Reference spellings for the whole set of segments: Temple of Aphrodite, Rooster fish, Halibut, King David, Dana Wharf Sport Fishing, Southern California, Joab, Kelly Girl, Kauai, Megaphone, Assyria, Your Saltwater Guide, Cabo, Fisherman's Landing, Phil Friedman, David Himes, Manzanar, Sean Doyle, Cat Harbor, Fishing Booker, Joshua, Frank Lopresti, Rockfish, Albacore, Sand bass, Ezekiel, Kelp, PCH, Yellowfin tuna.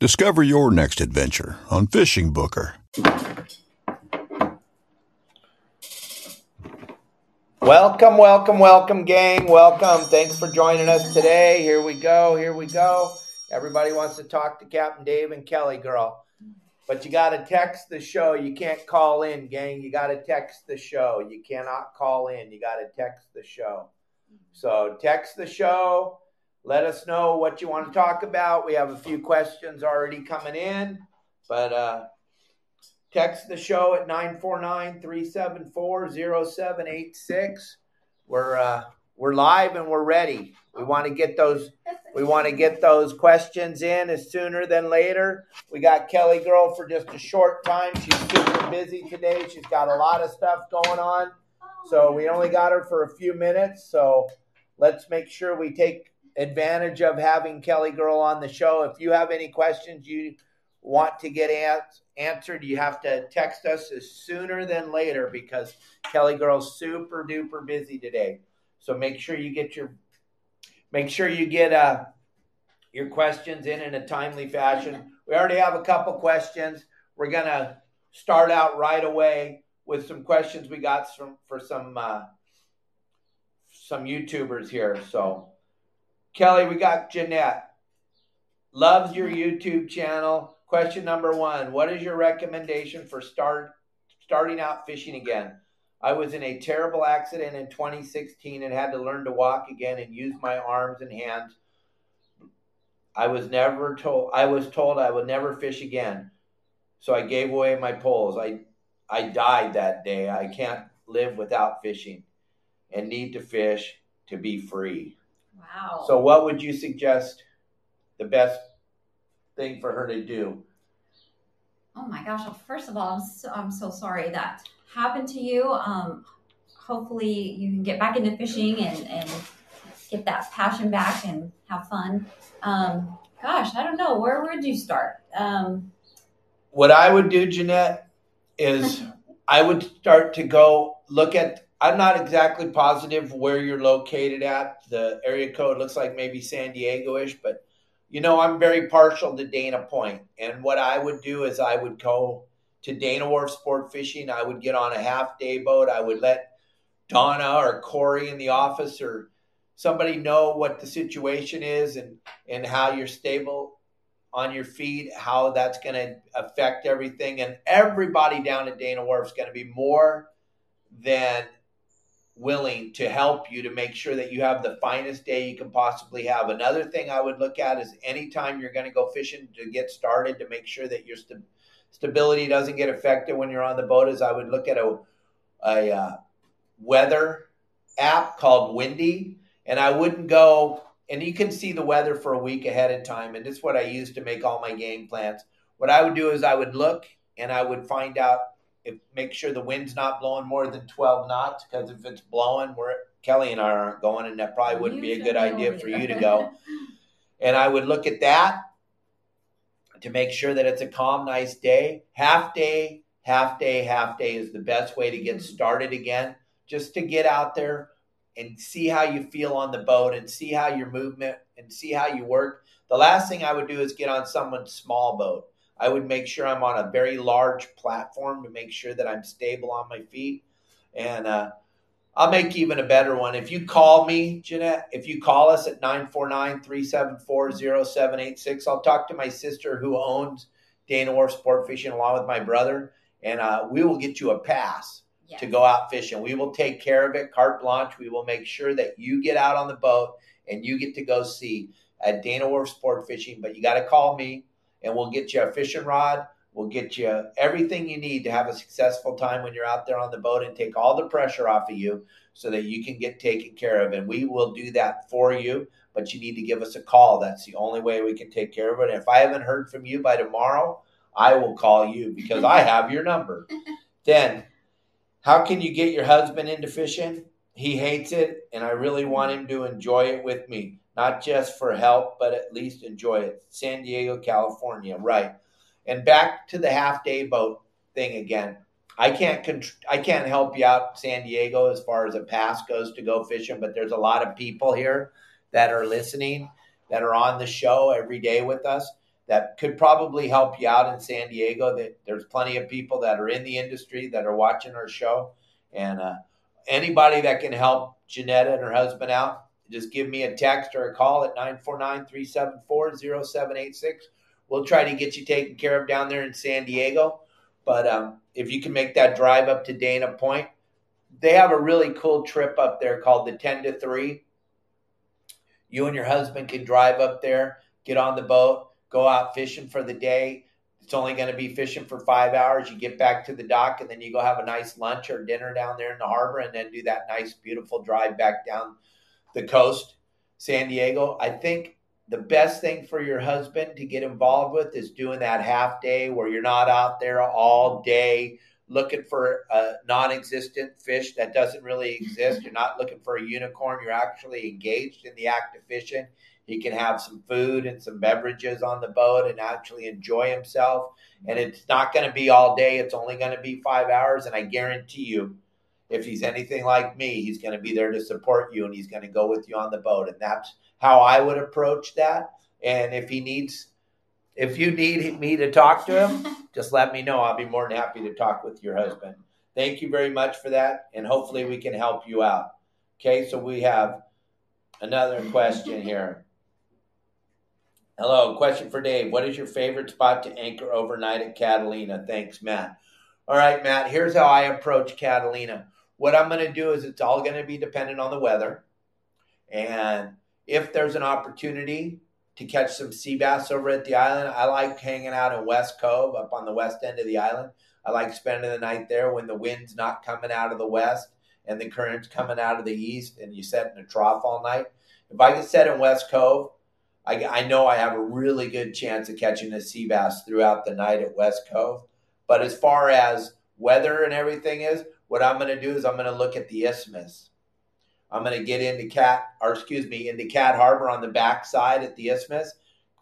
Discover your next adventure on Fishing Booker. Welcome, welcome, welcome, gang. Welcome. Thanks for joining us today. Here we go. Here we go. Everybody wants to talk to Captain Dave and Kelly Girl. But you got to text the show. You can't call in, gang. You got to text the show. You cannot call in. You got to text the show. So text the show. Let us know what you want to talk about. We have a few questions already coming in. But text the show at 949-374-0786. We're live and we're ready. We want to get those questions in as sooner than later. We got Kelly Girl for just a short time. She's super busy today. She's got a lot of stuff going on. So we only got her for a few minutes. So let's make sure we take advantage of having Kelly Girl on the show. If you have any questions you want to get answered, you have to text us as sooner than later because Kelly Girl's super duper busy today. So make sure you get your questions in a timely fashion. We already have a couple questions. We're gonna start out right away with some questions we got for some YouTubers here. So Kelly, we got Jeanette. Loves your YouTube channel. Question number one, what is your recommendation for starting out fishing again? I was in a terrible accident in 2016 and had to learn to walk again and use my arms and hands. I was told I would never fish again. So I gave away my poles. I died that day. I can't live without fishing and need to fish to be free. Wow. So what would you suggest the best thing for her to do? Oh my gosh. Well, first of all, I'm so sorry that happened to you. Hopefully you can get back into fishing and get that passion back and have fun. Gosh, I don't know. Where would you start? What I would do, Jeanette, is I would start to go look at, I'm not exactly positive where you're located at. The area code looks like maybe San Diego-ish, but you know, I'm very partial to Dana Point. And what I would do is I would go to Dana Wharf Sport Fishing. I would get on a half-day boat. I would let Donna or Corey in the office or somebody know what the situation is and how you're stable on your feet, how that's going to affect everything. And everybody down at Dana Wharf is going to be more than willing to help you to make sure that you have the finest day you can possibly have. Another thing I would look at is anytime you're going to go fishing to get started, to make sure that your stability doesn't get affected when you're on the boat, is I would look at a weather app called Windy, and I wouldn't go, and you can see the weather for a week ahead of time, and this is what I use to make all my game plans. What I would do is I would look and I would find out, make sure the wind's not blowing more than 12 knots, because if it's blowing, Kelly and I aren't going, and that probably wouldn't be a good idea for you to go. And I would look at that to make sure that it's a calm, nice day. Half day is the best way to get started again, just to get out there and see how you feel on the boat and see how your movement and see how you work. The last thing I would do is get on someone's small boat. I would make sure I'm on a very large platform to make sure that I'm stable on my feet. And I'll make even a better one. If you call me, Jeanette, if you call us at 949-374-0786, I'll talk to my sister who owns Dana Wharf Sport Fishing along with my brother, and we will get you a pass to go out fishing. We will take care of it, carte blanche. We will make sure that you get out on the boat and you get to go see at Dana Wharf Sport Fishing, but you got to call me. And we'll get you a fishing rod. We'll get you everything you need to have a successful time when you're out there on the boat and take all the pressure off of you so that you can get taken care of. And we will do that for you, but you need to give us a call. That's the only way we can take care of it. And if I haven't heard from you by tomorrow, I will call you because I have your number. Then, how can you get your husband into fishing? He hates it, and I really want him to enjoy it with me. Not just for help, but at least enjoy it. San Diego, California. Right. And back to the half-day boat thing again. I can't help you out, San Diego, as far as a pass goes to go fishing, but there's a lot of people here that are listening, that are on the show every day with us, that could probably help you out in San Diego. There's plenty of people that are in the industry that are watching our show. And anybody that can help Janetta and her husband out, just give me a text or a call at 949-374-0786. We'll try to get you taken care of down there in San Diego. But if you can make that drive up to Dana Point, they have a really cool trip up there called the 10 to 3. You and your husband can drive up there, get on the boat, go out fishing for the day. It's only going to be fishing for 5 hours. You get back to the dock, and then you go have a nice lunch or dinner down there in the harbor, and then do that nice, beautiful drive back down the coast, San Diego. I think the best thing for your husband to get involved with is doing that half day where you're not out there all day looking for a non-existent fish that doesn't really exist. You're not looking for a unicorn. You're actually engaged in the act of fishing. He can have some food and some beverages on the boat and actually enjoy himself. And it's not going to be all day. It's only going to be 5 hours. And I guarantee you, if he's anything like me, he's going to be there to support you, and he's going to go with you on the boat. And that's how I would approach that. And if you need me to talk to him, just let me know. I'll be more than happy to talk with your husband. Thank you very much for that. And hopefully we can help you out. Okay. So we have another question here. Hello. Question for Dave. What is your favorite spot to anchor overnight at Catalina? Thanks, Matt. All right, Matt, here's how I approach Catalina. What I'm going to do is it's all going to be dependent on the weather. And if there's an opportunity to catch some sea bass over at the island, I like hanging out in West Cove up on the west end of the island. I like spending the night there when the wind's not coming out of the west and the current's coming out of the east, and you set in a trough all night. If I can set in West Cove, I know I have a really good chance of catching a sea bass throughout the night at West Cove. But as far as weather and everything is, what I'm going to do is I'm going to look at the isthmus. I'm going to get into Cat Harbor on the backside at the isthmus,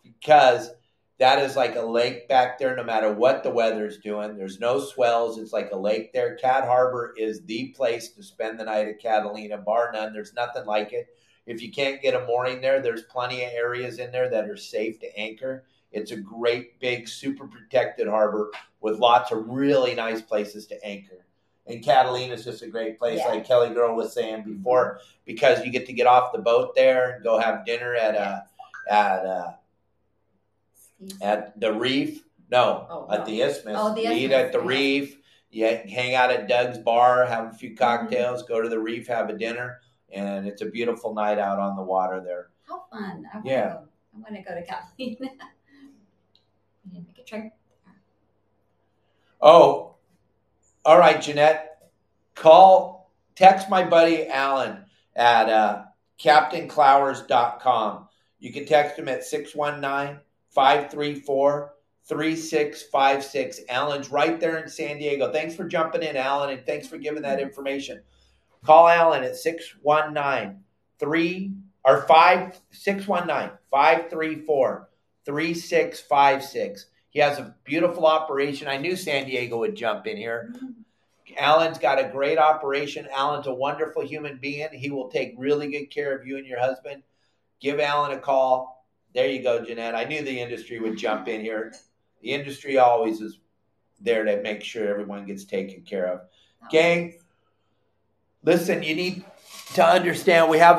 because that is like a lake back there no matter what the weather's doing. There's no swells. It's like a lake there. Cat Harbor is the place to spend the night at Catalina, bar none. There's nothing like it. If you can't get a mooring there, there's plenty of areas in there that are safe to anchor. It's a great, big, super protected harbor with lots of really nice places to anchor. And Catalina is just a great place, like Kelly Girl was saying before, because you get to get off the boat there and go have dinner at the reef. At the isthmus. Eat at the reef. You hang out at Doug's bar, have a few cocktails, go to the reef, have a dinner, and it's a beautiful night out on the water there. How fun! I want to go to Catalina. I'm make a trip. Oh. All right, Jeanette, text my buddy Alan at CaptainClowers.com. You can text him at 619-534-3656. Alan's right there in San Diego. Thanks for jumping in, Alan, and thanks for giving that information. Call Alan at 619-534-3656. He has a beautiful operation. I knew San Diego would jump in here. Alan's got a great operation. Alan's a wonderful human being. He will take really good care of you and your husband. Give Alan a call. There you go, Jeanette. I knew the industry would jump in here. The industry always is there to make sure everyone gets taken care of. Gang, listen, you need to understand we have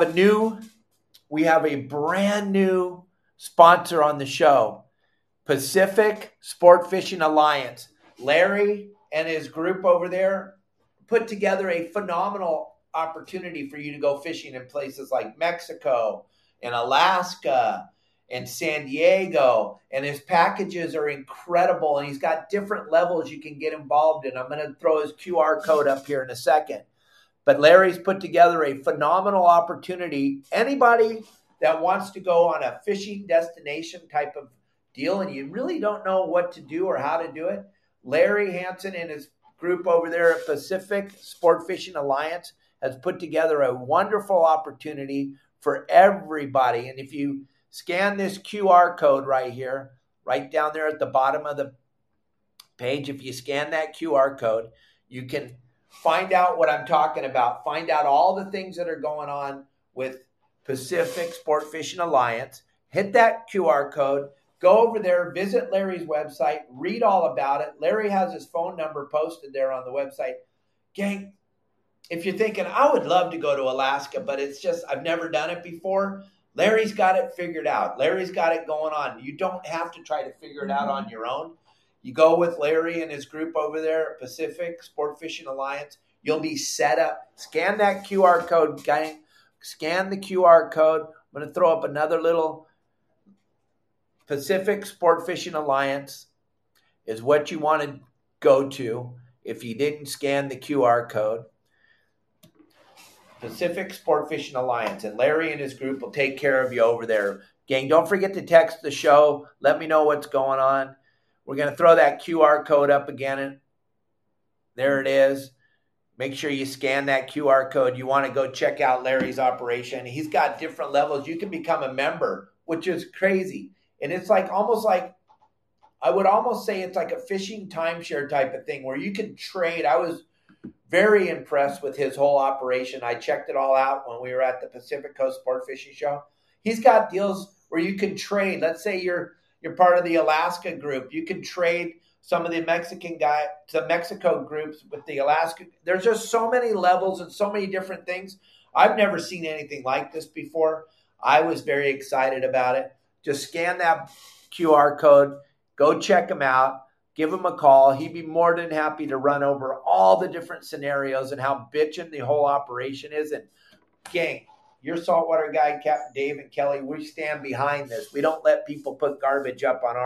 a brand new sponsor on the show. Pacific Sport Fishing Alliance. Larry and his group over there put together a phenomenal opportunity for you to go fishing in places like Mexico and Alaska and San Diego. And his packages are incredible. And he's got different levels you can get involved in. I'm going to throw his QR code up here in a second. But Larry's put together a phenomenal opportunity. Anybody that wants to go on a fishing destination type of deal and you really don't know what to do or how to do it, Larry Hansen and his group over there at Pacific Sport Fishing Alliance has put together a wonderful opportunity for everybody. And if you scan this QR code right here, right down there at the bottom of the page, if you scan that QR code, you can find out what I'm talking about. Find out all the things that are going on with Pacific Sport Fishing Alliance. Hit that QR code. Go over there, visit Larry's website, read all about it. Larry has his phone number posted there on the website. Gang, if you're thinking, I would love to go to Alaska, but it's just, I've never done it before, Larry's got it figured out. Larry's got it going on. You don't have to try to figure it out on your own. You go with Larry and his group over there at Pacific Sport Fishing Alliance. You'll be set up. Scan that QR code, gang. Scan the QR code. I'm going to throw up another little Pacific Sport Fishing Alliance is what you want to go to if you didn't scan the QR code. Pacific Sport Fishing Alliance. And Larry and his group will take care of you over there. Gang, don't forget to text the show. Let me know what's going on. We're going to throw that QR code up again. There it is. Make sure you scan that QR code. You want to go check out Larry's operation. He's got different levels. You can become a member, which is crazy. And it's like almost like, I would almost say it's like a fishing timeshare type of thing where you can trade. I was very impressed with his whole operation. I checked it all out when we were at the Pacific Coast Sport Fishing Show. He's got deals where you can trade. Let's say you're part of the Alaska group. You can trade some of the Mexico groups with the Alaska. There's just so many levels and so many different things. I've never seen anything like this before. I was very excited about it. Just scan that QR code, go check him out, give him a call. He'd be more than happy to run over all the different scenarios and how bitchin' the whole operation is. And gang, your saltwater guide, Captain Dave and Kelly, we stand behind this. We don't let people put garbage up on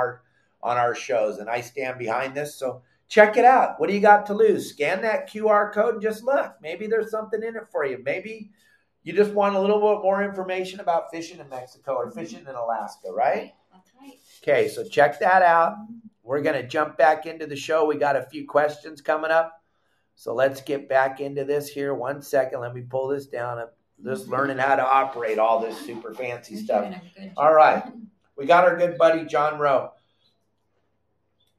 our shows, and I stand behind this. So check it out. What do you got to lose? Scan that QR code and just look. Maybe there's something in it for you. Maybe you just want a little bit more information about fishing in Mexico or fishing in Alaska, right? That's right. Okay, so check that out. We're going to jump back into the show. We got a few questions coming up. So let's get back into this here. 1 second. Let me pull this down. I'm just learning how to operate all this super fancy stuff. All right. We got our good buddy John Rowe.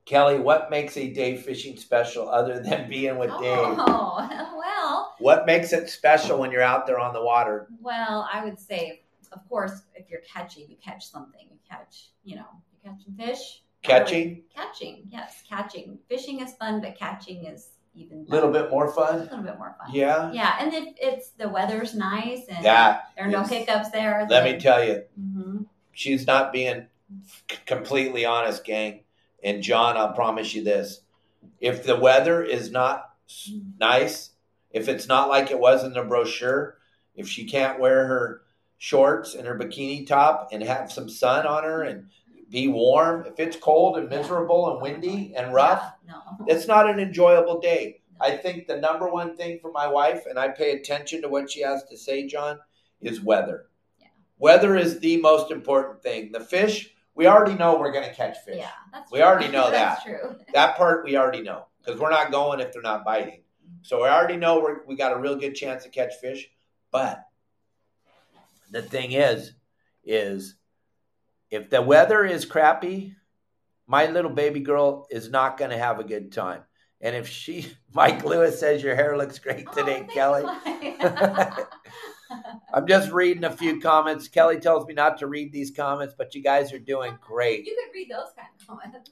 Kelly, what makes a day fishing special other than being with Dave? Oh, well. What makes it special when you're out there on the water? Well, I would say, of course, if you're catching, you catch something. You catch, you're catching fish. Catching? Catching, yes, catching. Fishing is fun, but catching is even better. A little bit more fun? A little bit more fun. Yeah? Yeah, and it's the weather's nice, and there are no hiccups there. Let me tell you, she's not being completely honest, gang. And John, I'll promise you this. If the weather is not nice, if it's not like it was in the brochure, if she can't wear her shorts and her bikini top and have some sun on her and be warm, if it's cold and miserable and windy and rough, it's not an enjoyable day. No. I think the number one thing for my wife, and I pay attention to what she has to say, John, is weather. Yeah. Weather is the most important thing. The fish... We already know we're going to catch fish. Yeah, that's true. We already know that. That's true. That part we already know because we're not going if they're not biting. So we already know we got a real good chance to catch fish. But the thing is if the weather is crappy, my little baby girl is not going to have a good time. And if Mike Lewis says your hair looks great today, Kelly. I'm just reading a few comments. Kelly tells me not to read these comments, but you guys are doing great. You could read those kind of comments.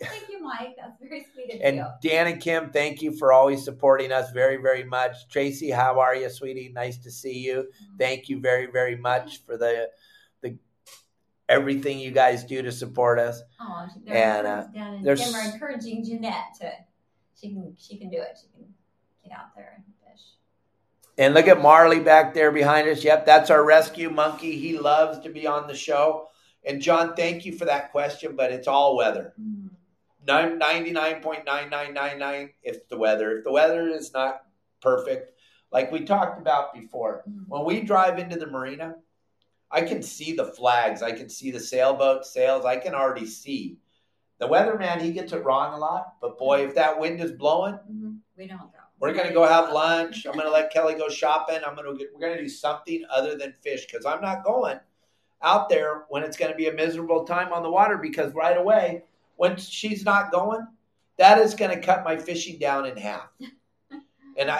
Thank you, Mike. That's very sweet of you. And Dan and Kim, thank you for always supporting us very, very much. Tracy, how are you, sweetie? Nice to see you. Thank you very, very much for the everything you guys do to support us. Oh, Dan and Kim are encouraging Jeanette to she can do it. She can get out there and fish. And look at Marley back there behind us. Yep, that's our rescue monkey. He loves to be on the show. And, John, thank you for that question, but it's all weather. 99.9999, it's the weather. If the weather is not perfect, like we talked about before, when we drive into the marina, I can see the flags. I can see the sailboat sails. I can already see. The weatherman, he gets it wrong a lot. But, boy, if that wind is blowing, we don't go. We're going to go have lunch. I'm going to let Kelly go shopping. We're going to do something other than fish because I'm not going out there when it's going to be a miserable time on the water, because right away, when she's not going, that is going to cut my fishing down in half. And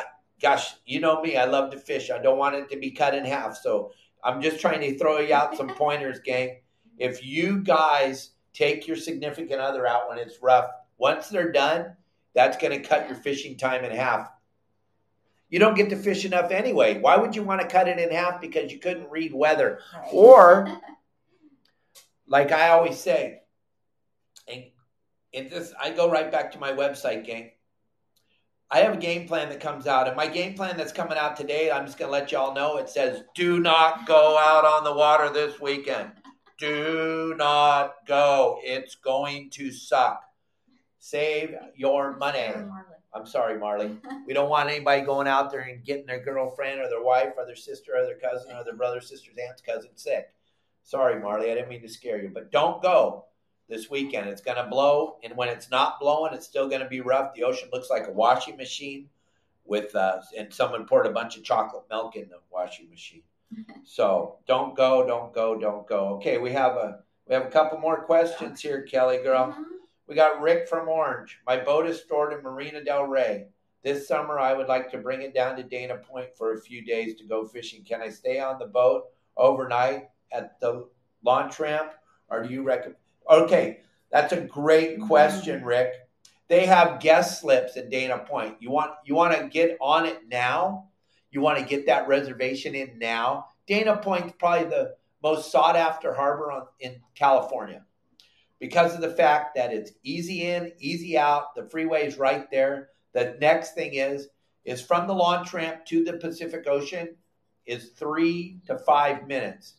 gosh, you know me, I love to fish. I don't want it to be cut in half. So I'm just trying to throw you out some pointers, gang. If you guys take your significant other out when it's rough, once they're done, that's going to cut your fishing time in half. You don't get to fish enough anyway. Why would you want to cut it in half because you couldn't read weather? Or, like I always say, and this, I go right back to my website, gang. I have a game plan that comes out. And my game plan that's coming out today, I'm just going to let you all know, it says, do not go out on the water this weekend. Do not go. It's going to suck. Save your money. I'm sorry, Marley. We don't want anybody going out there and getting their girlfriend or their wife or their sister or their cousin or their brother, sister's aunt's cousin sick. Sorry, Marley. I didn't mean to scare you. But don't go this weekend. It's going to blow. And when it's not blowing, it's still going to be rough. The ocean looks like a washing machine with, and someone poured a bunch of chocolate milk in the washing machine. So don't go, don't go, don't go. Okay, we have a couple more questions here, Kelly girl. We got Rick from Orange. My boat is stored in Marina Del Rey. This summer, I would like to bring it down to Dana Point for a few days to go fishing. Can I stay on the boat overnight at the launch ramp, or do you recommend? Okay, that's a great question, Rick. They have guest slips at Dana Point. You want to get on it now? You want to get that reservation in now? Dana Point's probably the most sought-after harbor in California because of the fact that it's easy in, easy out. The freeway's right there. The next thing is from the launch ramp to the Pacific Ocean is 3 to 5 minutes.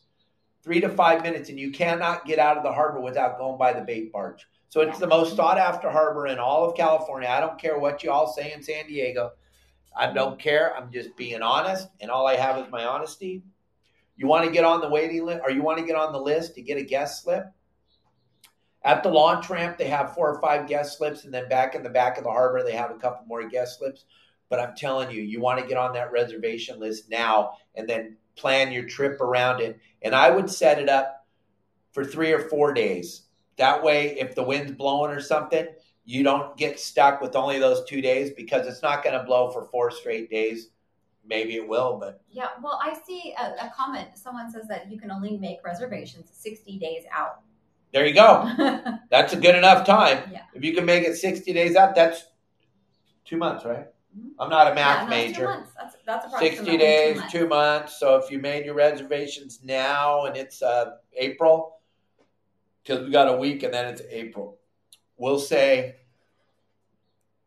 3 to 5 minutes, and you cannot get out of the harbor without going by the bait barge. So it's the most sought-after harbor in all of California. I don't care what you all say in San Diego. I don't care. I'm just being honest, and all I have is my honesty. You want to get on the waiting list, or you want to get on the list to get a guest slip? At the launch ramp, they have 4 or 5 guest slips, and then back in the back of the harbor, they have a couple more guest slips. But I'm telling you, you want to get on that reservation list now, and then plan your trip around it. And I would set it up for 3 or 4 days. That way, if the wind's blowing or something, you don't get stuck with only those 2 days, because it's not going to blow for 4 straight days. Maybe it will, but. Yeah. Well, I see a comment. Someone says that you can only make reservations 60 days out. There you go. That's a good enough time. Yeah. If you can make it 60 days out, that's 2 months, right? I'm not a math major. 2 months. That's approximately 60 days, 2 months. 2 months. So if you made your reservations now and it's April, because we got a week and then it's April. We'll say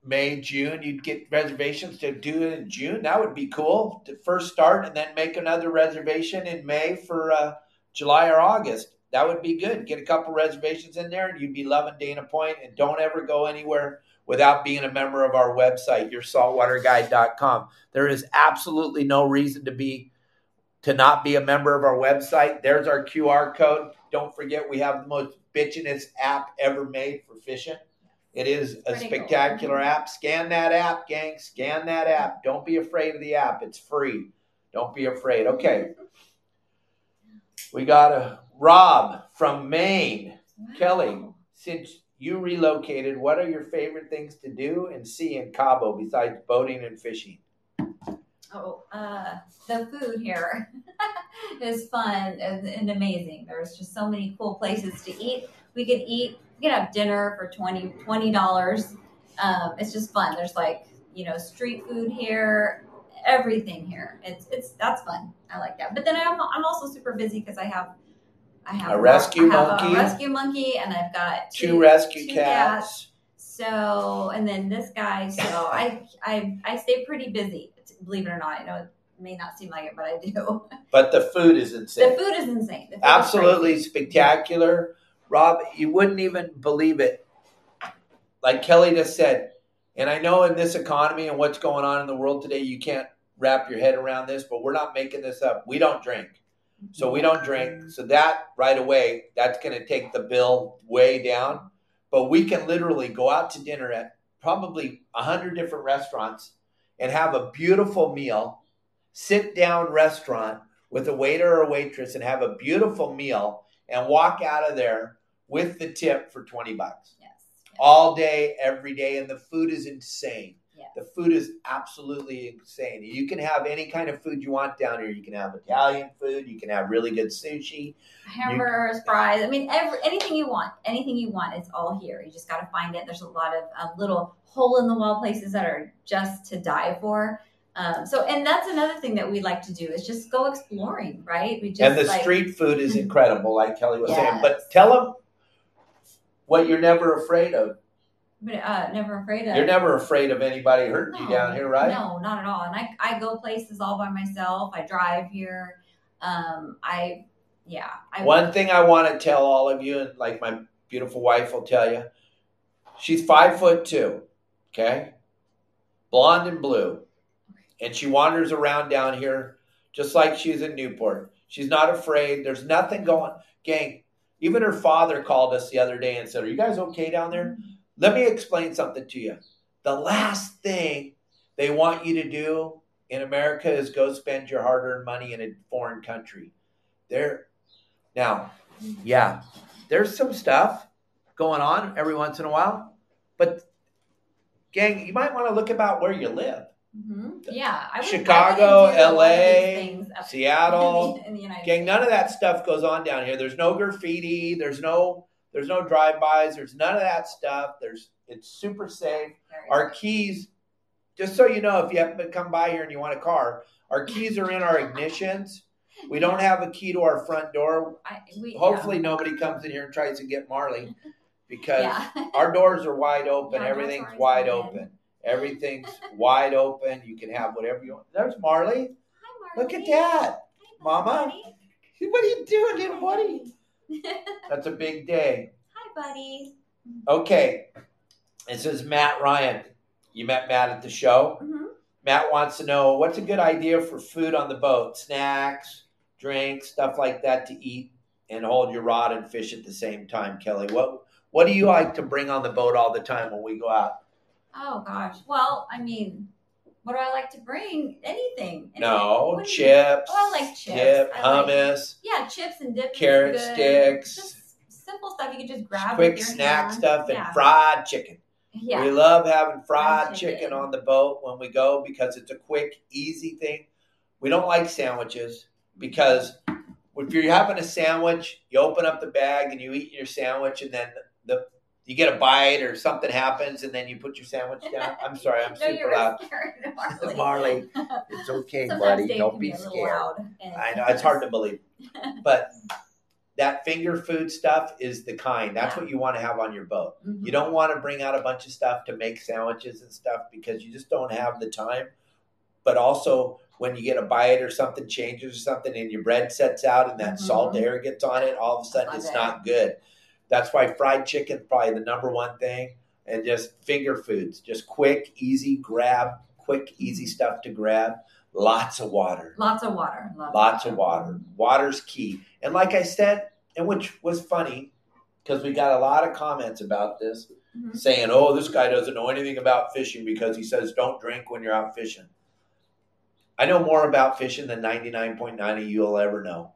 May, June. You'd get reservations to do it in June. That would be cool to first start and then make another reservation in May for July or August. That would be good. Get a couple reservations in there and you'd be loving Dana Point. And don't ever go anywhere without being a member of our website, yoursaltwaterguide.com. There is absolutely no reason to not be a member of our website. There's our QR code. Don't forget, we have the most bitchinest app ever made for fishing. It is a spectacular app. Scan that app, gang. Scan that app. Don't be afraid of the app. It's free. Don't be afraid. Okay. We got a Rob from Maine. Wow. Kelly, since you relocated, what are your favorite things to do and see in Cabo besides boating and fishing? Oh, the food here is fun and amazing. There's just so many cool places to eat. We could have dinner for $20. It's just fun. There's street food here, everything here. That's fun. I like that. But then I'm also super busy because I have a rescue monkey, and I've got two rescue cats. So, and then this guy. So I stay pretty busy, believe it or not. I know it may not seem like it, but I do. But the food is insane. Absolutely spectacular. Rob, you wouldn't even believe it. Like Kelly just said, and I know in this economy and what's going on in the world today, you can't wrap your head around this, but we're not making this up. We don't drink. So we don't drink. So that right away, that's going to take the bill way down. But we can literally go out to dinner at probably 100 different restaurants and have a beautiful meal, sit down restaurant with a waiter or a waitress and have a beautiful meal and walk out of there with the tip for $20. Yes. All day, every day. And the food is insane. The food is absolutely insane. You can have any kind of food you want down here. You can have Italian food. You can have really good sushi. Hamburgers, fries. I mean, anything you want. Anything you want is all here. You just got to find it. There's a lot of little hole-in-the-wall places that are just to die for. And that's another thing that we like to do is just go exploring, right? Street food is incredible, like Kelly was saying. But tell them what you're never afraid of. You're never afraid of anybody hurting you down here, right? No, not at all. And I go places all by myself. I drive here. One thing I want to tell all of you, and like my beautiful wife will tell you, she's 5'2", okay? Blonde and blue. And she wanders around down here just like she's in Newport. She's not afraid. There's nothing going. Gang, even her father called us the other day and said, "Are you guys okay down there?" Let me explain something to you. The last thing they want you to do in America is go spend your hard-earned money in a foreign country. There's some stuff going on every once in a while. But, gang, you might want to look about where you live. Mm-hmm. Yeah. Chicago, L.A., Seattle. In the United States. None of that stuff goes on down here. There's no graffiti. There's no drive-bys. There's none of that stuff. It's super safe. Our keys, just so you know, if you happen to come by here and you want a car, our keys are in our ignitions. We don't have a key to our front door. Hopefully nobody comes in here and tries to get Marley because our doors are wide open. Everything's wide open. Everything's wide open. You can have whatever you want. There's Marley. Hi, Marley. Look at that. Hi, Mama. What are you doing here, buddy? That's a big day. Hi, buddy. Okay. This is Matt Ryan. You met Matt at the show. Mm-hmm. Matt wants to know, what's a good idea for food on the boat? Snacks, drinks, stuff like that to eat and hold your rod and fish at the same time, Kelly. What do you like to bring on the boat all the time when we go out? Oh, gosh. Well, I mean, what do I like to bring? Anything. Chips. Oh, I like chips. Hummus. Chips and dips. Carrot sticks. Just simple stuff you can just grab. Quick snack stuff and fried chicken. Yeah. We love having fried chicken on the boat when we go because it's a quick, easy thing. We don't like sandwiches because if you're having a sandwich, you open up the bag and you eat your sandwich and then you get a bite or something happens and then you put your sandwich down. I'm sorry, I'm super loud. Marley, it's okay, buddy. Don't be scared. I know, it's hard to believe. But that finger food stuff is the kind. That's what you want to have on your boat. Mm-hmm. You don't want to bring out a bunch of stuff to make sandwiches and stuff because you just don't have the time. But also when you get a bite or something changes or something and your bread sets out and that salt air gets on it, all of a sudden it's not good. That's why fried chicken is probably the number one thing. And just finger foods. Just quick, easy grab. Quick, easy stuff to grab. Lots of water. Lots of water. Water's key. And like I said, and which was funny, because we got a lot of comments about this, saying, oh, this guy doesn't know anything about fishing because he says don't drink when you're out fishing. I know more about fishing than 99.9 of you will ever know.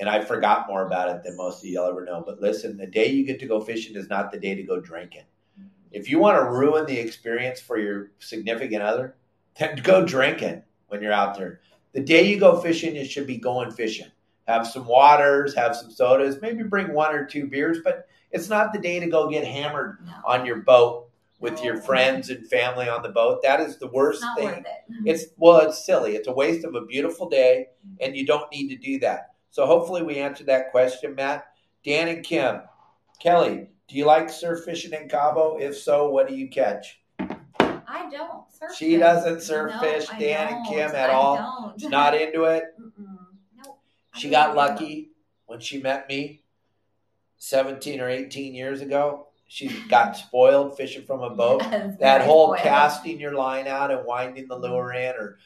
And I forgot more about it than most of you will ever know. But listen, the day you get to go fishing is not the day to go drinking. If you want to ruin the experience for your significant other, then go drinking when you're out there. The day you go fishing, you should be going fishing. Have some waters, have some sodas, maybe bring one or two beers. But it's not the day to go get hammered on your boat with your friends and family on the boat. That is the worst thing. It's not worth it. It's silly. It's a waste of a beautiful day, and you don't need to do that. So hopefully we answered that question, Matt. Dan and Kim. Kelly, do you like surf fishing in Cabo? If so, what do you catch? I don't surf She fish. Doesn't surf no, fish, I Dan don't. And Kim, at I all. Don't. She's not into it. Nope. She got lucky when she met me 17 or 18 years ago. She got spoiled fishing from a boat. That whole spoiled. Casting your line out and winding the lure in or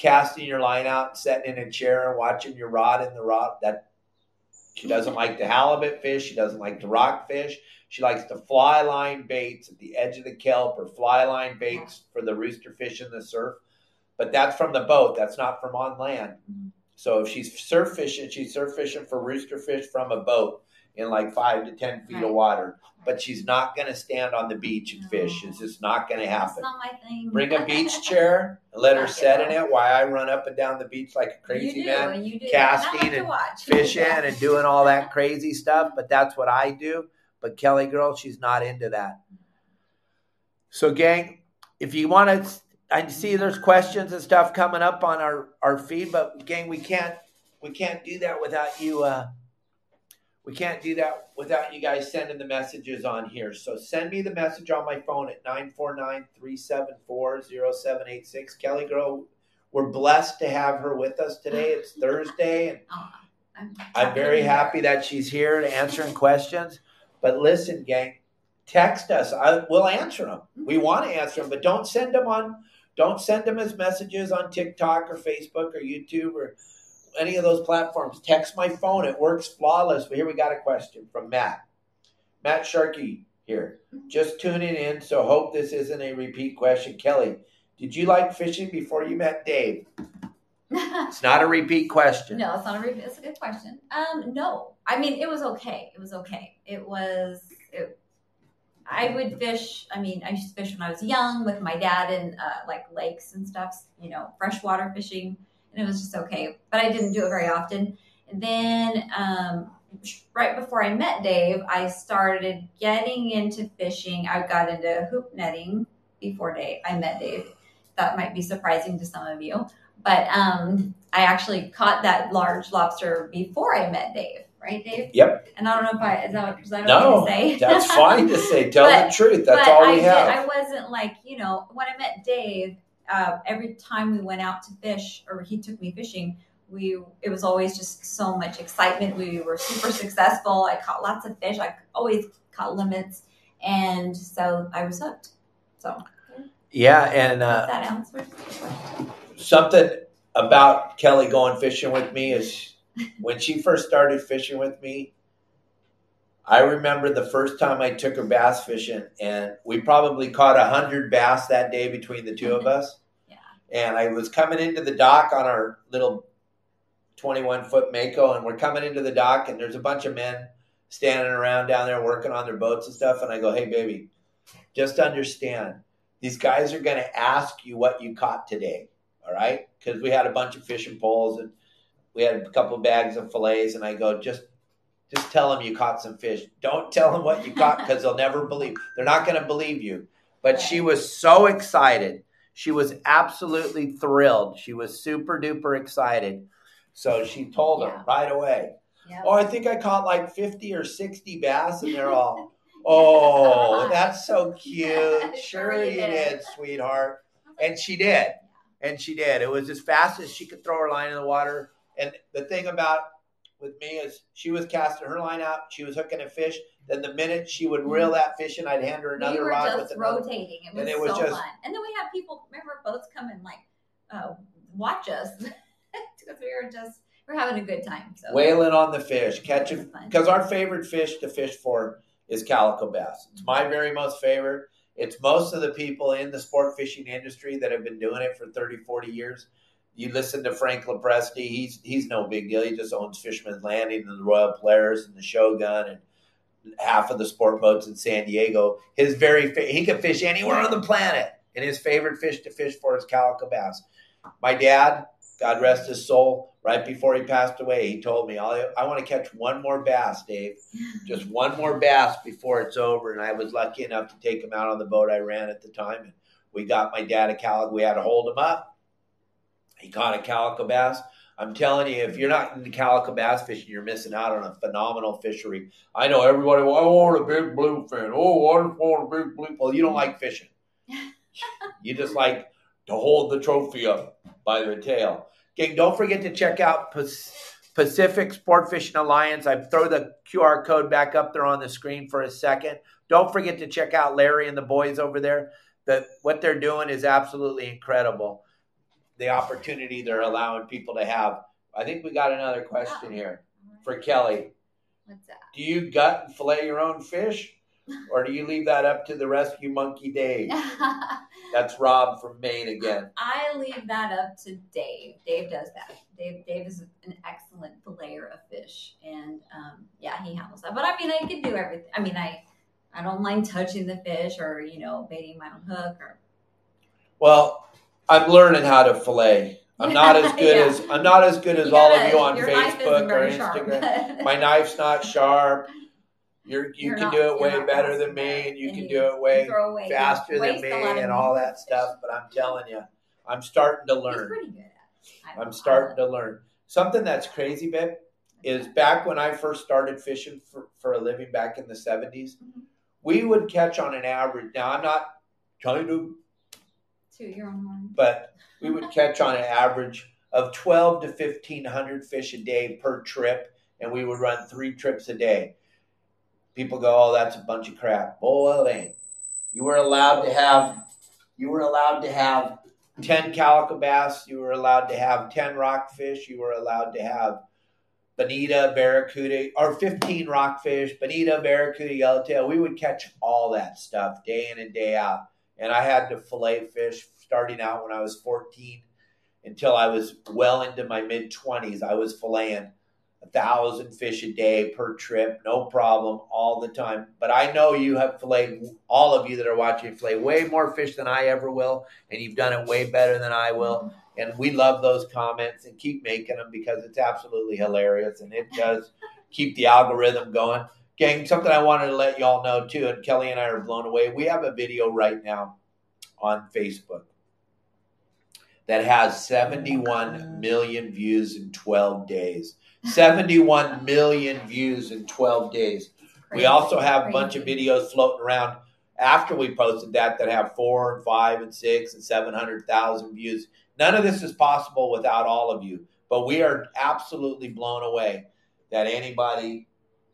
casting your line out, sitting in a chair and watching your rod in the rod. That she doesn't like the halibut fish. She doesn't like the rockfish. She likes the fly line baits at the edge of the kelp or fly line baits for the rooster fish in the surf. But that's from the boat. That's not from on land. So if she's surf fishing for rooster fish from a boat in like 5 to 10 feet of water. But she's not going to stand on the beach and fish. It's just not going to happen. That's not my thing. Bring a beach chair and let her sit in it while I run up and down the beach like a crazy man, casting and fishing and doing all that crazy stuff. But that's what I do. But Kelly Girl, she's not into that. So gang, if you want to, I see there's questions and stuff coming up on our feed, but gang, we can't do that without you. We can't do that without you guys sending the messages on here. So send me the message on my phone at 949-374-0786. Kelly Girl, we're blessed to have her with us today. It's Thursday, and I'm very happy that she's here to answering questions. But listen, gang, text us. We'll answer them. We want to answer them, but don't send them as messages on TikTok or Facebook or YouTube or any of those platforms. Text my phone. It works flawless. But here we got a question from Matt. Matt Sharkey here. Just tuning in, so hope this isn't a repeat question. Kelly, did you like fishing before you met Dave? It's not a repeat question. No, it's not a repeat. It's a good question. No. I mean, it was okay. I would fish. I mean, I used to fish when I was young with my dad in like lakes and stuff, you know, freshwater fishing. And it was just okay. But I didn't do it very often. And then right before I met Dave, I started getting into fishing. I got into hoop netting before I met Dave. That might be surprising to some of you. But I actually caught that large lobster before I met Dave. Right, Dave? Yep. And I don't know if is that what you say? No, that's fine to say. Tell the truth. That's all we have. I wasn't like, you know, when I met Dave, every time we went out to fish, or he took me fishing, it was always just so much excitement. We were super successful. I caught lots of fish. I always caught limits, and so I was hooked. So yeah, and that answers something about Kelly going fishing with me is when she first started fishing with me. I remember the first time I took her bass fishing, and we probably caught 100 bass that day between the two of us. Yeah. And I was coming into the dock on our little 21-foot Mako, and we're coming into the dock, and there's a bunch of men standing around down there working on their boats and stuff. And I go, hey, baby, just understand, these guys are going to ask you what you caught today, all right? Because we had a bunch of fishing poles, and we had a couple bags of fillets, and I go, Just tell them you caught some fish. Don't tell them what you caught because they'll never believe. They're not going to believe you. But she was so excited. She was absolutely thrilled. She was super duper excited. So she told them right away. Yeah. Oh, I think I caught like 50 or 60 bass. And they're all, oh, that's so cute. Sure you did, sweetheart. And she did. And she did. It was as fast as she could throw her line in the water. And the thing about with me is she was casting her line out, she was hooking a fish, then the minute she would reel that fish in, I'd hand her another rod with another. Rotating. It was so fun. And then we had people, remember, boats come and like watch us because we were having a good time. So. Whaling on the fish, catching, because our favorite fish to fish for is calico bass. It's my very most favorite. It's most of the people in the sport fishing industry that have been doing it for 30, 40 years. You listen to Frank Lopresti, he's no big deal. He just owns Fisherman's Landing and the Royal Polaris and the Shogun and half of the sport boats in San Diego. He can fish anywhere on the planet, and his favorite fish to fish for is calico bass. My dad, God rest his soul, right before he passed away, he told me, I want to catch one more bass, Dave. Just one more bass before it's over. And I was lucky enough to take him out on the boat I ran at the time. And we got my dad a calico. We had to hold him up. He caught a calico bass. I'm telling you, if you're not into calico bass fishing, you're missing out on a phenomenal fishery. I know everybody, I want a big bluefin. Oh, I want a big bluefin. Well, you don't like fishing. You just like to hold the trophy up by the tail. Gang, don't forget to check out Pacific Sport Fishing Alliance. I throw the QR code back up there on the screen for a second. Don't forget to check out Larry and the boys over there. What they're doing is absolutely incredible. the opportunity they're allowing people to have. I think we got another question here for Kelly. What's that? Do you gut and fillet your own fish, or do you leave that up to the rescue monkey Dave? That's Rob from Maine again. I leave that up to Dave. Dave does that. Dave is an excellent filleter of fish, and yeah, he handles that. But I mean, I can do everything. I mean, I don't mind touching the fish or, you know, baiting my own hook or. Well, I'm learning how to fillet. I'm not as good as all of you on Facebook or Instagram. Sharp, my knife's not sharp. You can do it way better than me, and you can do it way faster than me, and all that stuff. But I'm telling you, I'm starting to learn. He's pretty good at it. I'm starting to learn. Something that's crazy, babe, is back when I first started fishing for a living back in the 70s, we would catch on an average. Now, I'm not trying to toot your own horn, but we would catch on an average of 12 to 1,500 fish a day per trip, and we would run 3 trips a day. People go, "Oh, that's a bunch of crap." Well, it ain't. You were allowed to have 10 calico bass. You were allowed to have 10 rockfish. You were allowed to have bonita, barracuda, or 15 rockfish, bonita, barracuda, yellowtail. We would catch all that stuff day in and day out. And I had to fillet fish starting out when I was 14 until I was well into my mid-20s. I was filleting 1,000 fish a day per trip, no problem, all the time. But I know you have filleted, all of you that are watching, fillet way more fish than I ever will, and you've done it way better than I will. And we love those comments, and keep making them because it's absolutely hilarious, and it does keep the algorithm going. Gang, something I wanted to let you all know, too, and Kelly and I are blown away. We have a video right now on Facebook that has 71 million views in 12 days. 71 million views in 12 days. We also have a bunch of videos floating around after we posted that have 4 and 5 and 6 and 700,000 views. None of this is possible without all of you, but we are absolutely blown away that anybody,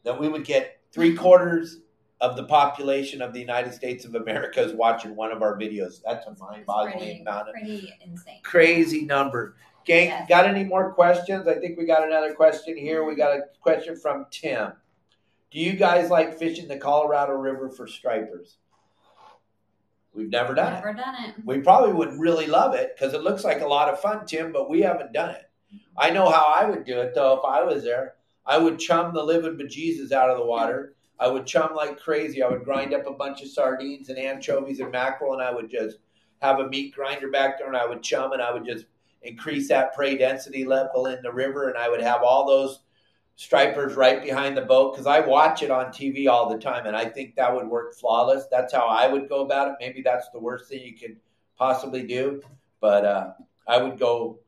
that we would get 3/4 of the population of the United States of America is watching one of our videos. That's a mind-boggling amount. Pretty insane. Crazy number. Gang, yes. Got any more questions? I think we got another question here. We got a question from Tim. Do you guys like fishing the Colorado River for stripers? We've never done it. We probably would really love it because it looks like a lot of fun, Tim, but we haven't done it. I know how I would do it, though, if I was there. I would chum the living bejesus out of the water. I would chum like crazy. I would grind up a bunch of sardines and anchovies and mackerel, and I would just have a meat grinder back there, and I would chum, and I would just increase that prey density level in the river, and I would have all those stripers right behind the boat because I watch it on TV all the time, and I think that would work flawless. That's how I would go about it. Maybe that's the worst thing you could possibly do, but I would go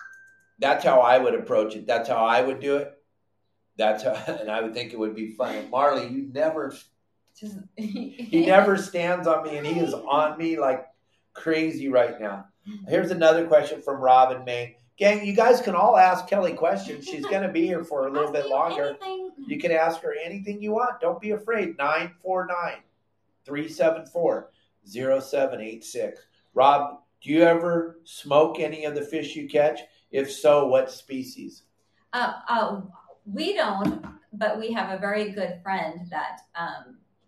– that's how I would approach it. That's how I would do it. And I would think it would be fun. Marley, he never stands on me, and he is on me like crazy right now. Here's another question from Rob in Maine. Gang, you guys can all ask Kelly questions. She's going to be here for a little bit longer. You can ask her anything you want. Don't be afraid. 949-374-0786. Rob, do you ever smoke any of the fish you catch? If so, what species? We don't, but we have a very good friend that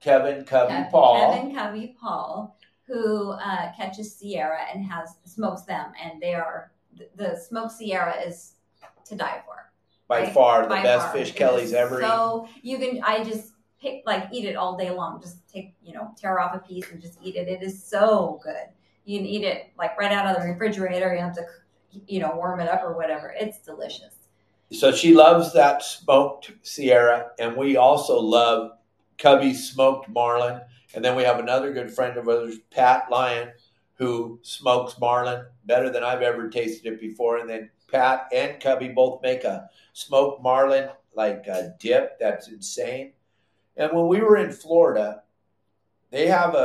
Kevin Covey Paul, who catches Sierra and smokes them, and they are the smoked Sierra is to die for. By far the best fish Kelly's ever eaten. So you can, I just pick eat it all day long. Just take tear off a piece and just eat it. It is so good. You can eat it right out of the refrigerator. You don't have to warm it up or whatever. It's delicious. So she loves that smoked Sierra, and we also love Cubby's smoked Marlin. And then we have another good friend of ours, Pat Lyon, who smokes Marlin better than I've ever tasted it before. And then Pat and Cubby both make a smoked Marlin, a dip that's insane. And when we were in Florida, they have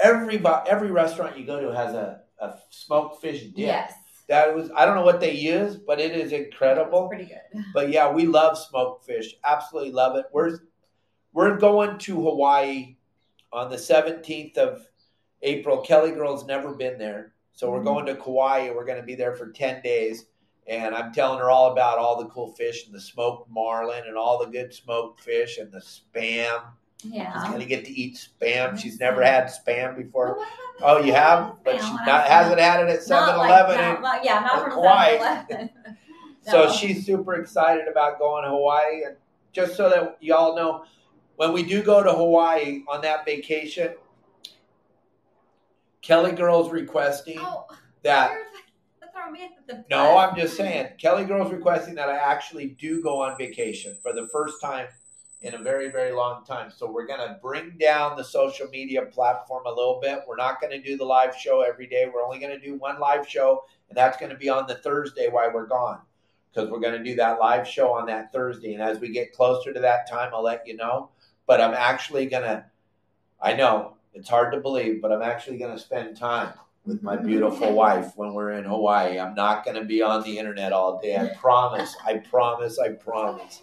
every restaurant you go to has a smoked fish dip. Yes. I don't know what they use, but it is incredible. Pretty good. But yeah, we love smoked fish. Absolutely love it. We're going to Hawaii on the 17th of April. Kelly Girl's never been there. So we're going to Kauai. We're going to be there for 10 days. And I'm telling her all about all the cool fish and the smoked marlin and all the good smoked fish and the spam. Yeah. She's going to get to eat spam. She's never had spam before. Well, oh, you have? But she hasn't had it at 7-Eleven. Like, yeah, not from 7-Eleven. So she's super excited about going to Hawaii. And just so that y'all know, when we do go to Hawaii on that vacation, Kelly Girl's requesting that. No, I'm just saying. Kelly Girl's requesting that I actually do go on vacation for the first time in a very, very long time. So we're going to bring down the social media platform a little bit. We're not going to do the live show every day. We're only going to do one live show, and that's going to be on the Thursday while we're gone, because we're going to do that live show on that Thursday. And as we get closer to that time, I'll let you know. But I'm actually going to, I know, it's hard to believe, but I'm actually going to spend time with my beautiful wife when we're in Hawaii. I'm not going to be on the internet all day. I promise. I promise. I promise.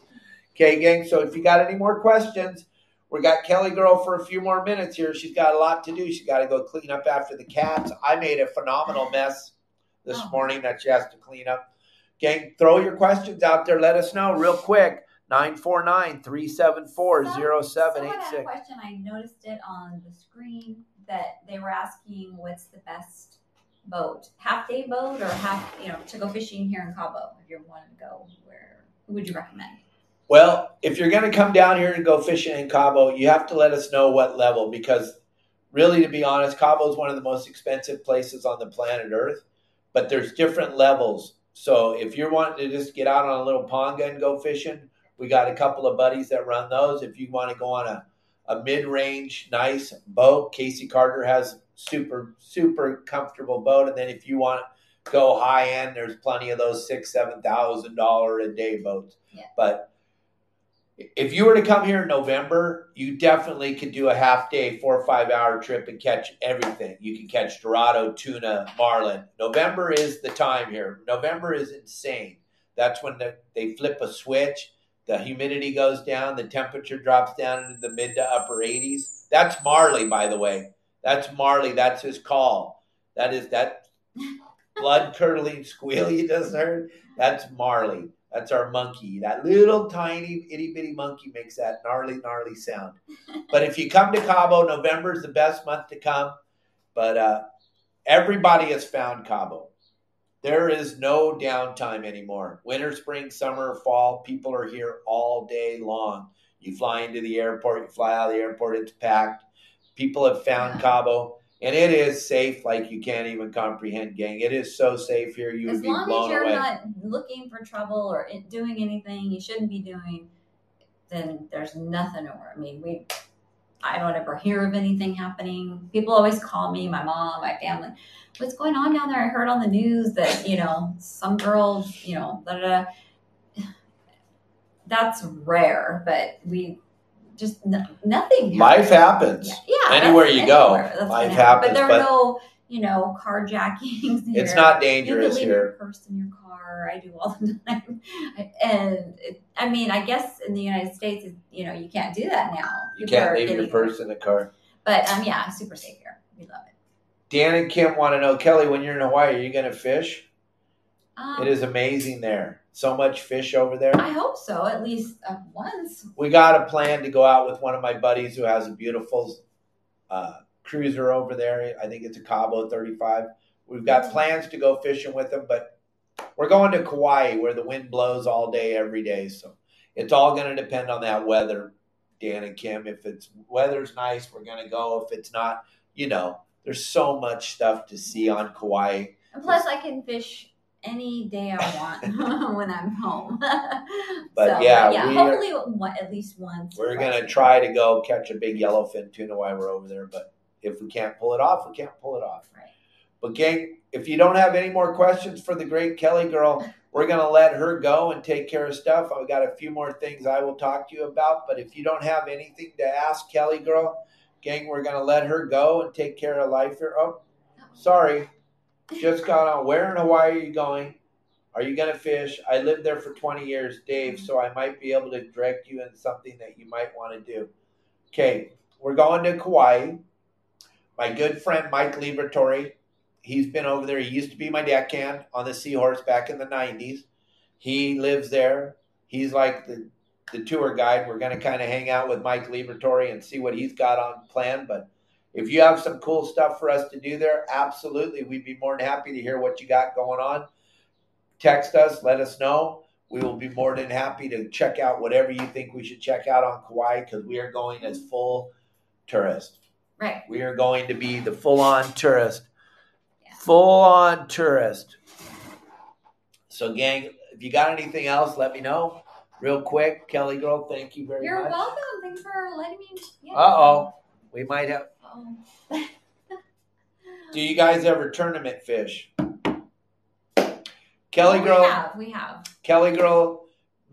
Okay, gang. So if you got any more questions, we got Kelly Girl for a few more minutes here. She's got a lot to do. She's got to go clean up after the cats. I made a phenomenal mess this morning that she has to clean up. Gang, throw your questions out there. Let us know real quick. 949-374-0786. Someone had a question. I noticed it on the screen that they were asking, what's the best boat? Half day boat or half, to go fishing here in Cabo? If you want to go, who would you recommend? Well, if you're going to come down here to go fishing in Cabo, you have to let us know what level, because really, to be honest, Cabo is one of the most expensive places on the planet Earth, but there's different levels. So if you're wanting to just get out on a little panga and go fishing, we got a couple of buddies that run those. If you want to go on a mid-range, nice boat, Casey Carter has super, super comfortable boat. And then if you want to go high-end, there's plenty of those $6,000, $7,000 a day boats. Yeah. But if you were to come here in November, you definitely could do a half-day, 4 or 5 hour trip and catch everything. You can catch Dorado, tuna, marlin. November is the time here. November is insane. That's when they flip a switch. The humidity goes down. The temperature drops down into the mid to upper 80s. That's Marley, by the way. That's Marley. That's his call. That is that blood-curdling squeal you just heard. That's Marley. That's our monkey. That little tiny itty-bitty monkey makes that gnarly, gnarly sound. But if you come to Cabo, November is the best month to come. But everybody has found Cabo. There is no downtime anymore. Winter, spring, summer, fall, people are here all day long. You fly into the airport, you fly out of the airport, it's packed. People have found Cabo, and it is safe like you can't even comprehend, gang. It is so safe here, you would be blown away. As long as you're not looking for trouble or doing anything you shouldn't be doing, then there's nothing over. I mean, I don't ever hear of anything happening. People always call me, my mom, my family. What's going on down there? I heard on the news that, some girl, da, da, da. That's rare, but we just, nothing happens. Life happens. Yeah. Anywhere you go, life happens. But there are no, carjackings. It's not dangerous here. You can leave your purse in your car. I do all the time. And I guess in the United States, you can't do that now. You can't leave your purse in the car. But super safe here. We love it. Dan and Kim want to know, Kelly, when you're in Hawaii, are you going to fish? It is amazing there. So much fish over there. I hope so, at least once. We got a plan to go out with one of my buddies who has a beautiful cruiser over there. I think it's a Cabo 35. We've got plans to go fishing with them, but we're going to Kauai where the wind blows all day, every day. So it's all going to depend on that weather, Dan and Kim. If it's weather's nice, we're going to go. If it's not, there's so much stuff to see on Kauai. And plus, I can fish any day I want when I'm home. But hopefully at least once. We're going to try to go catch a big yellowfin tuna while we're over there. But if we can't pull it off, we can't pull it off. Right. But gang, if you don't have any more questions for the great Kelly Girl, we're going to let her go and take care of stuff. I've got a few more things I will talk to you about. But if you don't have anything to ask Kelly Girl, gang, we're going to let her go and take care of life here. Oh, sorry. Just got on. Where in Hawaii are you going? Are you going to fish? I lived there for 20 years, Dave, so I might be able to direct you in something that you might want to do. Okay, we're going to Kauai. My good friend, Mike Liberatore, He's been over there. He used to be my deckhand on the Seahorse back in the 90s. He lives there. He's like the tour guide. We're going to kind of hang out with Mike Liberatore and see what he's got on plan. But if you have some cool stuff for us to do there, absolutely. We'd be more than happy to hear what you got going on. Text us. Let us know. We will be more than happy to check out whatever you think we should check out on Kauai, because we are going as full tourists. Right. We are going to be the full-on tourist. Yeah. Full-on tourist. So, gang, if you got anything else, let me know. Real quick, Kelly Girl, thank you very much. You're welcome. Thanks for letting me. Yeah. Uh-oh. We might have. Uh-oh. Do you guys ever tournament fish? Kelly Girl. We have. Kelly Girl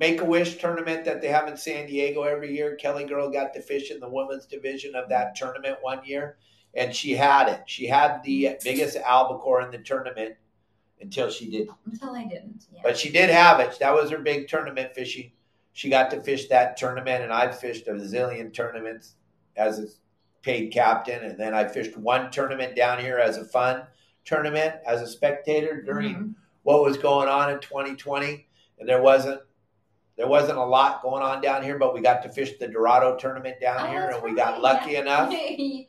Make-A-Wish tournament that they have in San Diego every year. Kelly Girl got to fish in the women's division of that tournament one year, and she had it. She had the biggest albacore in the tournament until she didn't. Until I didn't, yeah. But she did have it. That was her big tournament fishing. She got to fish that tournament, and I've fished a zillion tournaments as a paid captain, and then I fished one tournament down here as a fun tournament as a spectator during what was going on in 2020, and there wasn't a lot going on down here, but we got to fish the Dorado tournament down here, and we got lucky enough. We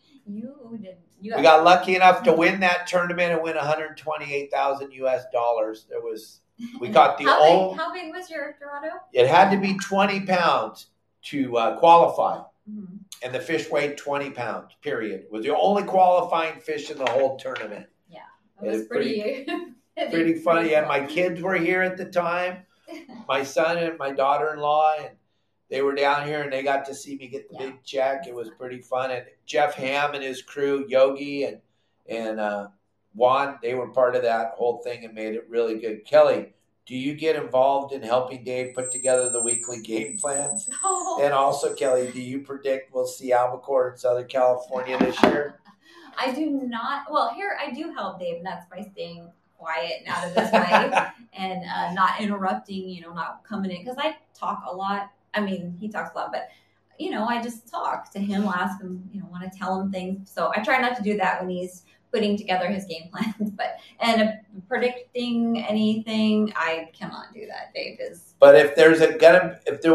got lucky enough to win that tournament and win $128,000. There was we caught the old. How big was your Dorado? It had to be 20 pounds to qualify, and the fish weighed 20 pounds. Period. It was the only qualifying fish in the whole tournament. Yeah, it was pretty. Pretty funny, and my kids were here at the time, my son and my daughter-in-law, and they were down here, and they got to see me get the big check. It was pretty fun, and Jeff Ham and his crew, Yogi and Juan, they were part of that whole thing and made it really good. Kelly, do you get involved in helping Dave put together the weekly game plans? No. And also, Kelly, do you predict we'll see albacore in Southern California this year? I do not. Well, here I do help Dave, and that's by staying quiet and out of his way and not interrupting, not coming in, because I talk a lot. I mean, he talks a lot, but I just talk to him, ask him, want to tell him things. So I try not to do that when he's putting together his game plans, but predicting anything, I cannot do that. Dave is. But if there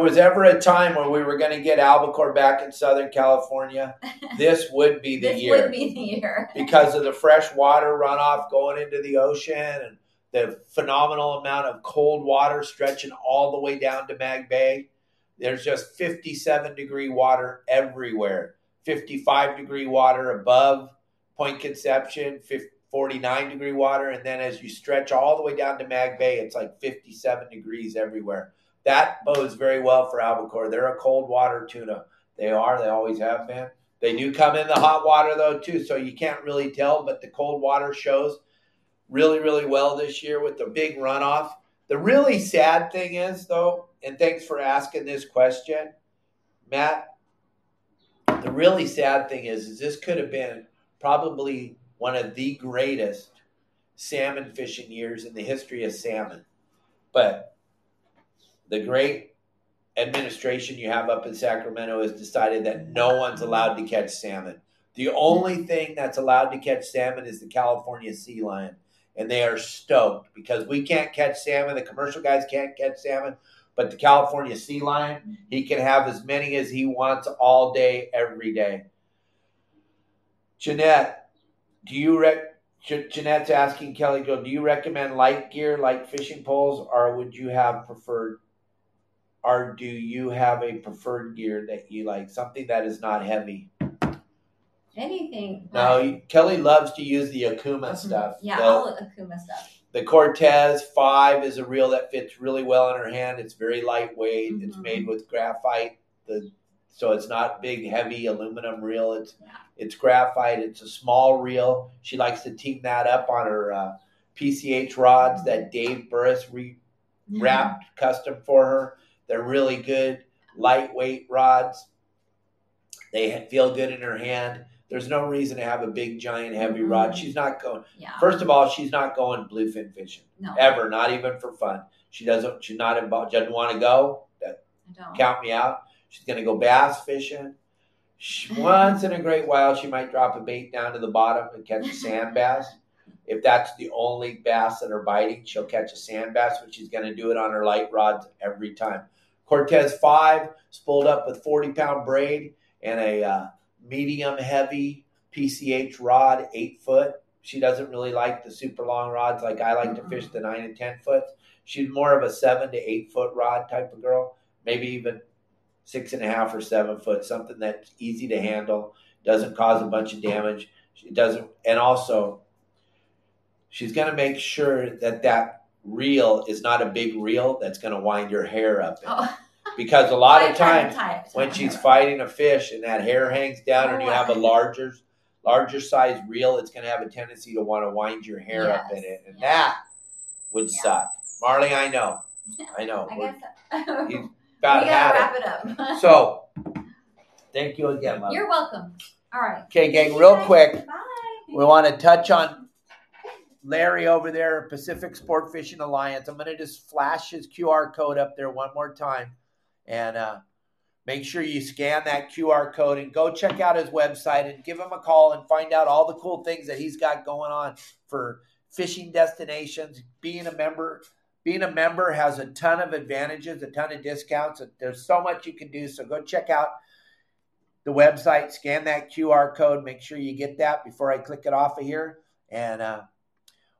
was ever a time where we were going to get albacore back in Southern California, this would be the year. This would be the year. Because of the fresh water runoff going into the ocean and the phenomenal amount of cold water stretching all the way down to Mag Bay. There's just 57-degree water everywhere, 55-degree water above Point Conception, 49-degree water, and then as you stretch all the way down to Mag Bay, it's like 57 degrees everywhere. That bodes very well for albacore. They're a cold water tuna. They are. They always have been. They do come in the hot water, though, too, so you can't really tell, but the cold water shows really, really well this year with the big runoff. The really sad thing is, though, and thanks for asking this question, Matt, the really sad thing is this could have been probably one of the greatest salmon fishing years in the history of salmon. But the great administration you have up in Sacramento has decided that no one's allowed to catch salmon. The only thing that's allowed to catch salmon is the California sea lion. And they are stoked because we can't catch salmon. The commercial guys can't catch salmon. But the California sea lion, he can have as many as he wants all day, every day. Jeanette, Jeanette's asking Kelly Girl, do you recommend light gear like fishing poles, or do you have a preferred gear that you like, something that is not heavy? Anything. No, Kelly loves to use the Akuma stuff. Yeah, all the Akuma stuff. The Cortez 5 is a reel that fits really well in her hand. It's very lightweight. It's made with graphite. So it's not big, heavy aluminum reel. It's graphite. It's a small reel. She likes to team that up on her PCH rods that Dave Burris wrapped custom for her. They're really good, lightweight rods. They feel good in her hand. There's no reason to have a big, giant, heavy rod. She's not going. Yeah. First of all, she's not going bluefin fishing ever, not even for fun. She doesn't. She's not involved. Doesn't want to go. Count me out. She's going to go bass fishing. Once in a great while, she might drop a bait down to the bottom and catch a sand bass. If that's the only bass that are biting, she'll catch a sand bass, but she's going to do it on her light rods every time. Cortez 5 spooled up with 40-pound braid and a medium-heavy PCH rod, 8-foot. She doesn't really like the super long rods like I like to fish the 9 and 10-foot. She's more of a 7 to 8-foot rod type of girl, maybe even 6.5 or 7 foot, something that's easy to handle, doesn't cause a bunch of damage. It doesn't, and also she's going to make sure that that reel is not a big reel that's going to wind your hair up in. Oh. Because a lot of times when she's fighting a fish and that hair hangs down and you have a larger size reel, it's going to have a tendency to want to wind your hair up in it. And that would suck. Marley, I know. I guess so. About we gotta wrap it up. So, thank you again, love. You're welcome. All right. Okay, gang, real quick. Bye. We want to touch on Larry over there, Pacific Sport Fishing Alliance. I'm going to just flash his QR code up there one more time. And make sure you scan that QR code and go check out his website and give him a call and find out all the cool things that he's got going on for fishing destinations, being a member. Being a member has a ton of advantages, a ton of discounts. There's so much you can do. So go check out the website, scan that QR code, make sure you get that before I click it off of here. And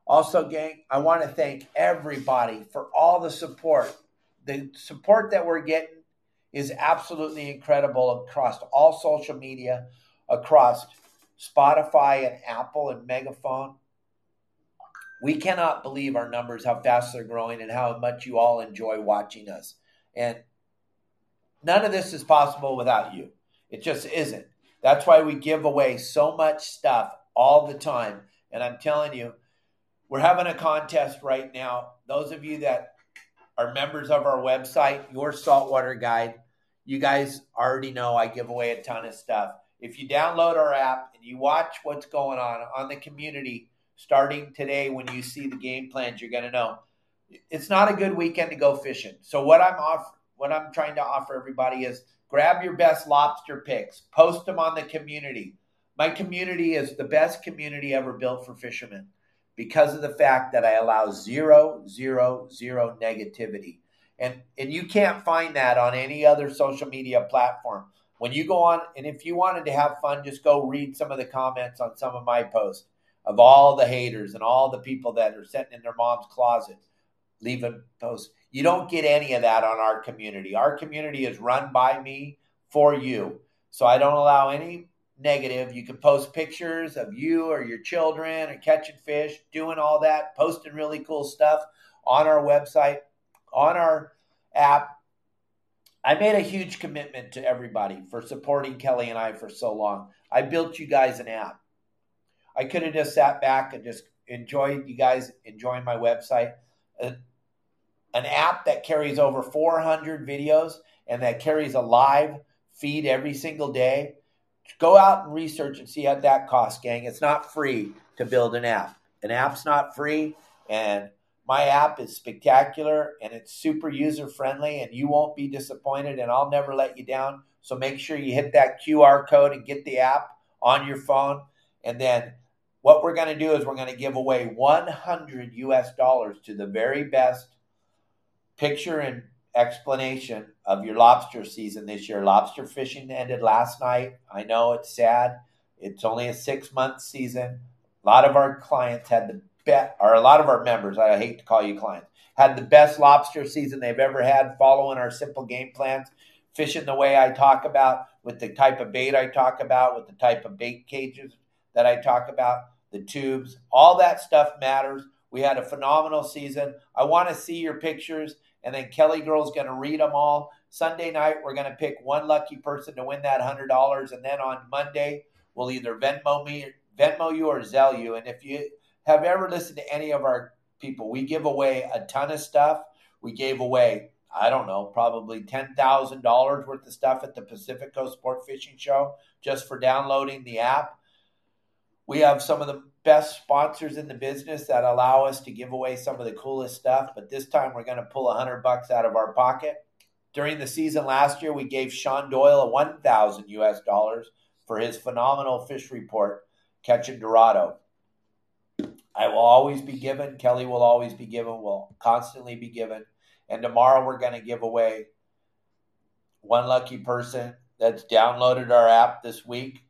also, gang, I want to thank everybody for all the support. The support that we're getting is absolutely incredible across all social media, across Spotify and Apple and Megaphone. We cannot believe our numbers, how fast they're growing, and how much you all enjoy watching us. And none of this is possible without you. It just isn't. That's why we give away so much stuff all the time. And I'm telling you, we're having a contest right now. Those of you that are members of our website, Your Saltwater Guide, you guys already know I give away a ton of stuff. If you download our app and you watch what's going on the community, starting today, when you see the game plans, you're going to know it's not a good weekend to go fishing. So what I'm trying to offer everybody is grab your best lobster picks, post them on the community. My community is the best community ever built for fishermen because of the fact that I allow zero negativity. And you can't find that on any other social media platform. When you go on, and if you wanted to have fun, just go read some of the comments on some of my posts. Of all the haters and all the people that are sitting in their mom's closet, leaving posts. You don't get any of that on our community. Our community is run by me for you. So I don't allow any negative. You can post pictures of you or your children or catching fish, doing all that, posting really cool stuff on our website, on our app. I made a huge commitment to everybody for supporting Kelly and I for so long. I built you guys an app. I could have just sat back and just enjoyed you guys enjoying my website. An app that carries over 400 videos and that carries a live feed every single day. Go out and research and see how that costs, gang. It's not free to build an app. An app's not free, and my app is spectacular, and it's super user-friendly, and you won't be disappointed, and I'll never let you down. So make sure you hit that QR code and get the app on your phone, and then what we're going to do is we're going to give away $100 to the very best picture and explanation of your lobster season this year. Lobster fishing ended last night. I know it's sad. It's only a 6-month season. A lot of our clients had the best, or a lot of our members, I hate to call you clients, had the best lobster season they've ever had following our simple game plans, fishing the way I talk about, with the type of bait I talk about, with the type of bait cages that I talk about, the tubes, all that stuff matters. We had a phenomenal season. I want to see your pictures, and then Kelly Girl's going to read them all. Sunday night, we're going to pick one lucky person to win that $100, and then on Monday, we'll either Venmo you or Zelle you. And if you have ever listened to any of our people, we give away a ton of stuff. We gave away, I don't know, probably $10,000 worth of stuff at the Pacific Coast Sport Fishing Show just for downloading the app. We have some of the best sponsors in the business that allow us to give away some of the coolest stuff, but this time we're going to pull $100 out of our pocket. During the season last year, we gave Sean Doyle a $1,000 for his phenomenal fish report catching Dorado. I will always be given. Kelly will always be given. Will constantly be given. And tomorrow we're going to give away one lucky person that's downloaded our app this week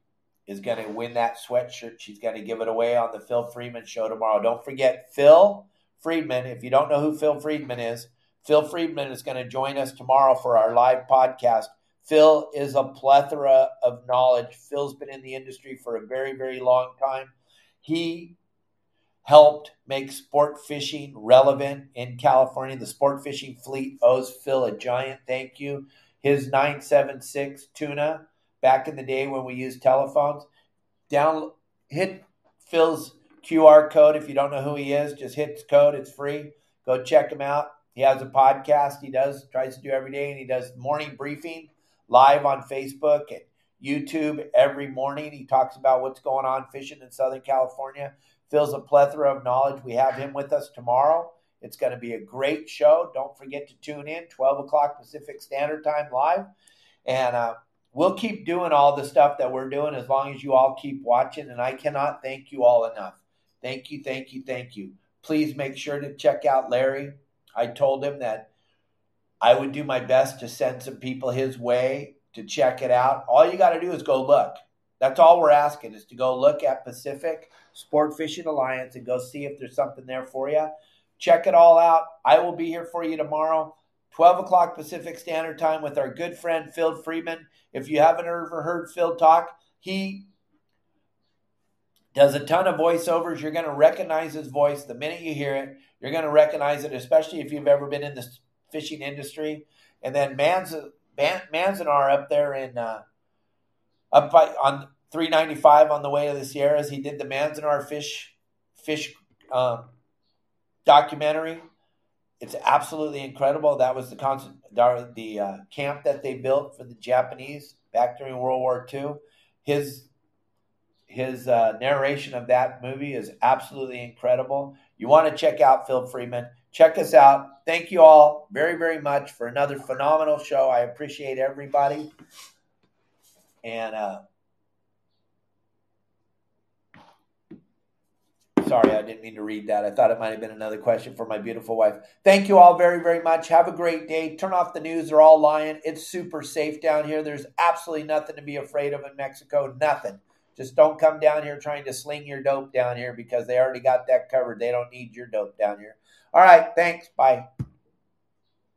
is going to win that sweatshirt. She's going to give it away on the Phil Friedman show tomorrow. Don't forget, Phil Friedman, if you don't know who Phil Friedman is, Phil Friedman is going to join us tomorrow for our live podcast. Phil is a plethora of knowledge. Phil's been in the industry for a very, very long time. He helped make sport fishing relevant in California. The sport fishing fleet owes Phil a giant thank you. His 976 tuna, back in the day when we used telephones, hit Phil's QR code. If you don't know who he is, just hit his code. It's free. Go check him out. He has a podcast he tries to do every day, and he does morning briefing live on Facebook and YouTube every morning. He talks about what's going on fishing in Southern California. Phil's a plethora of knowledge. We have him with us tomorrow. It's going to be a great show. Don't forget to tune in, 12 o'clock Pacific Standard Time live. And we'll keep doing all the stuff that we're doing as long as you all keep watching. And I cannot thank you all enough. Thank you, thank you, thank you. Please make sure to check out Larry. I told him that I would do my best to send some people his way to check it out. All you got to do is go look. That's all we're asking is to go look at Pacific Sport Fishing Alliance and go see if there's something there for you. Check it all out. I will be here for you tomorrow, 12 o'clock Pacific Standard Time with our good friend Phil Friedman. If you haven't ever heard Phil talk, he does a ton of voiceovers. You're going to recognize his voice the minute you hear it. You're going to recognize it, especially if you've ever been in the fishing industry. And then Manzanar up there in up by on 395 on the way to the Sierras, he did the Manzanar fish documentary. It's absolutely incredible. That was the camp that they built for the Japanese back during World War II. His narration of that movie is absolutely incredible. You want to check out Phil Friedman. Check us out. Thank you all very, very much for another phenomenal show. I appreciate everybody. And sorry, I didn't mean to read that. I thought it might have been another question for my beautiful wife. Thank you all very, very much. Have a great day. Turn off the news. They're all lying. It's super safe down here. There's absolutely nothing to be afraid of in Mexico. Nothing. Just don't come down here trying to sling your dope down here because they already got that covered. They don't need your dope down here. All right. Thanks. Bye.